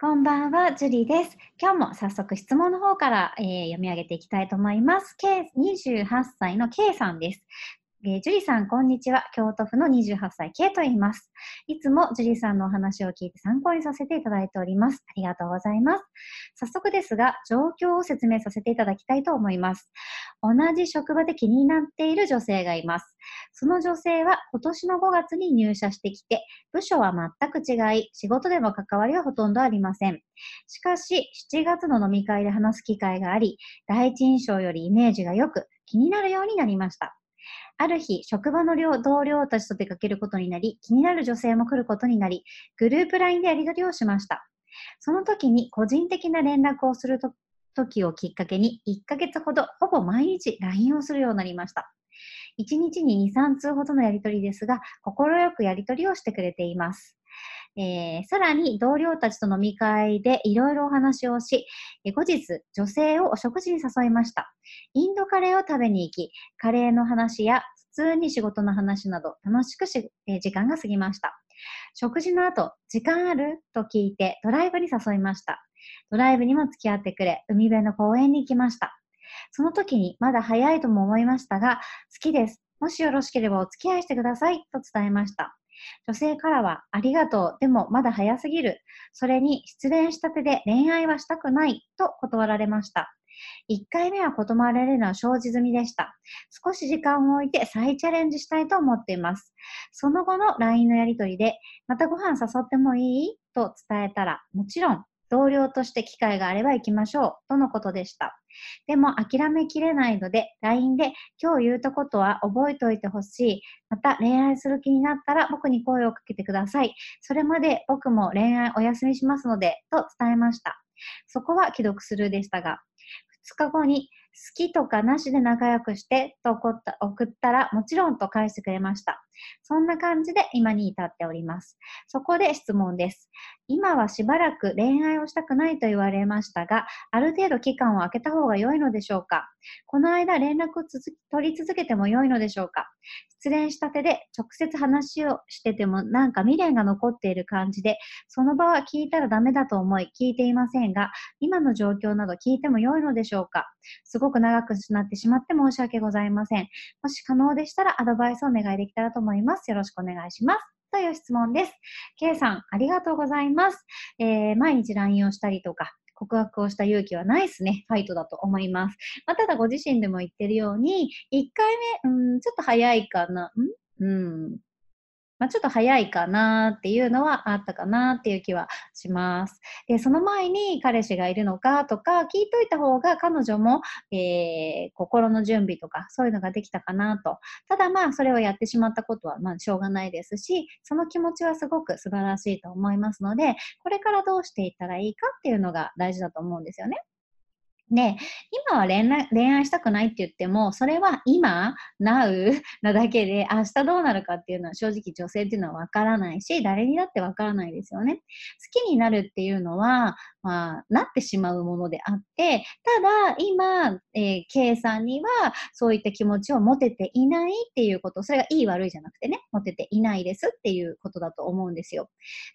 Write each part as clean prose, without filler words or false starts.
こんばんは、ジュリーです。今日も早速質問の方から、読み上げていきたいと思います。28歳の K さんです。ジュリーさん、こんにちは。京都府の28歳 K と言います。いつもジュリーさんのお話を聞いて参考にさせていただいております。ありがとうございます。早速ですが、状況を説明させていただきたいと思います。同じ職場で気になっている女性がいます。その女性は今年の5月に入社してきて、部署は全く違い、仕事でも関わりはほとんどありません。しかし、7月の飲み会で話す機会があり、第一印象よりイメージが良く、気になるようになりました。ある日、職場の同僚たちと出かけることになり、気になる女性も来ることになり、グループ LINE でやり取りをしました。その時に個人的な連絡をする時をきっかけに、1ヶ月ほどほぼ毎日 LINE をするようになりました。1日に 2,3 通ほどのやり取りですが、心よくやり取りをしてくれています。さらに同僚たちと飲み会でいろいろお話をし、後日女性をお食事に誘いました。インドカレーを食べに行き、カレーの話や普通に仕事の話など楽しく時間が過ぎました。食事の後、時間ある？と聞いてドライブに誘いました。ドライブにも付き合ってくれ、海辺の公園に行きました。その時にまだ早いとも思いましたが、好きです、もしよろしければお付き合いしてくださいと伝えました。女性からは、ありがとう、でもまだ早すぎる、それに失恋したてで恋愛はしたくないと断られました。1回目は断られるのは承知済みでした。少し時間を置いて再チャレンジしたいと思っています。その後の LINE のやり取りで、またご飯誘ってもいい？と伝えたら、もちろん同僚として機会があれば行きましょうとのことでした。でも諦めきれないので LINE で、今日言ったことは覚えておいてほしい、また恋愛する気になったら僕に声をかけてください、それまで僕も恋愛お休みしますのでと伝えました。そこは既読スルーでしたが、2日後に好きとかなしで仲良くしてと送ったら、もちろんと返してくれました。そんな感じで今に至っております。そこで質問です。今はしばらく恋愛をしたくないと言われましたが、ある程度期間を空けた方が良いのでしょうか？この間連絡を取り続けても良いのでしょうか？失恋したてで直接話をしてても、なんか未練が残っている感じで、その場は聞いたらダメだと思い聞いていませんが、今の状況など聞いても良いのでしょうか？すごく長くなってしまって申し訳ございません。もし可能でしたらアドバイスをお願いできたらと思います。よろしくお願いします、という質問です。 K さん、ありがとうございます。毎日 LINE をしたりとか告白をした勇気はないですね。ファイトだと思います。まあ、ただご自身でも言ってるように、1回目、ちょっと早いかな、まあ、ちょっと早いかなっていうのはあったかなっていう気はします。で、その前に彼氏がいるのかとか聞いといた方が、彼女も、心の準備とかそういうのができたかなと。ただまあ、それをやってしまったことはまあしょうがないですし、その気持ちはすごく素晴らしいと思いますので、これからどうしていったらいいかっていうのが大事だと思うんですよね。で、今は恋愛したくないって言っても、それは今、now なだけで、明日どうなるかっていうのは正直女性っていうのはわからないし、誰にだってわからないですよね。好きになるっていうのは、まあ、なってしまうものであって、ただ今、K さんにはそういった気持ちを持てていないっていうこと、それがいい悪いじゃなくてね、持てていないですっていうことだと思うんですよ。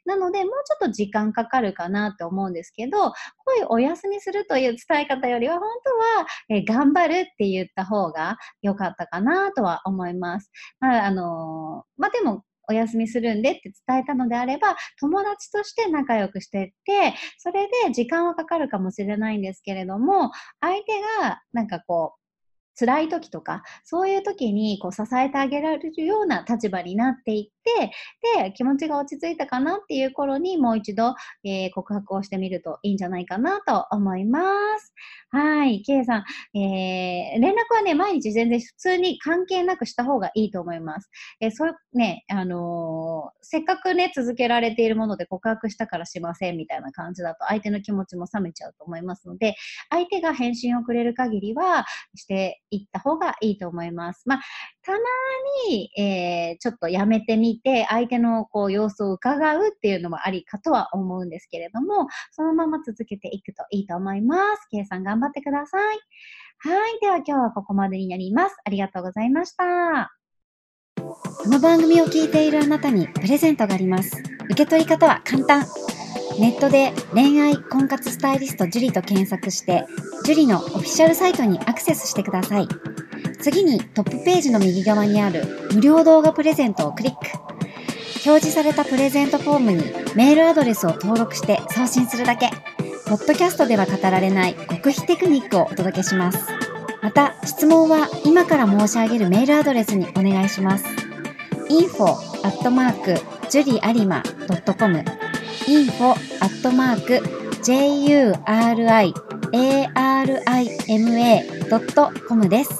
なので、もうちょっと時間かかるかなって思うんですけど、恋をお休みするという伝え方よりは、本当は、頑張るって言った方が良かったかなとは思います。まあ、でも、お休みするんでって伝えたのであれば、友達として仲良くしてって、それで時間はかかるかもしれないんですけれども、相手がなんかこう、辛い時とか、そういう時にこう支えてあげられるような立場になっていって、で、気持ちが落ち着いたかなっていう頃にもう一度、告白をしてみるといいんじゃないかなと思います。はい、K さん、連絡はね、毎日全然普通に関係なくした方がいいと思います。そうね、せっかくね、続けられているもので告白したからしませんみたいな感じだと相手の気持ちも冷めちゃうと思いますので、相手が返信をくれる限りはしていった方がいいと思います。まあ、たまに、ちょっとやめてみて、相手のこう様子を伺うっていうのもありかとは思うんですけれども、そのまま続けていくといいと思います。K さん頑張ってください。はい。では今日はここまでになります。ありがとうございました。この番組を聞いているあなたにプレゼントがあります。受け取り方は簡単。ネットで恋愛婚活スタイリストジュリと検索して、ジュリのオフィシャルサイトにアクセスしてください。次にトップページの右側にある無料動画プレゼントをクリック。表示されたプレゼントフォームにメールアドレスを登録して送信するだけ。ポッドキャストでは語られない極秘テクニックをお届けします。また、質問は今から申し上げるメールアドレスにお願いします。info@juriarima.com info@juriarima.com です。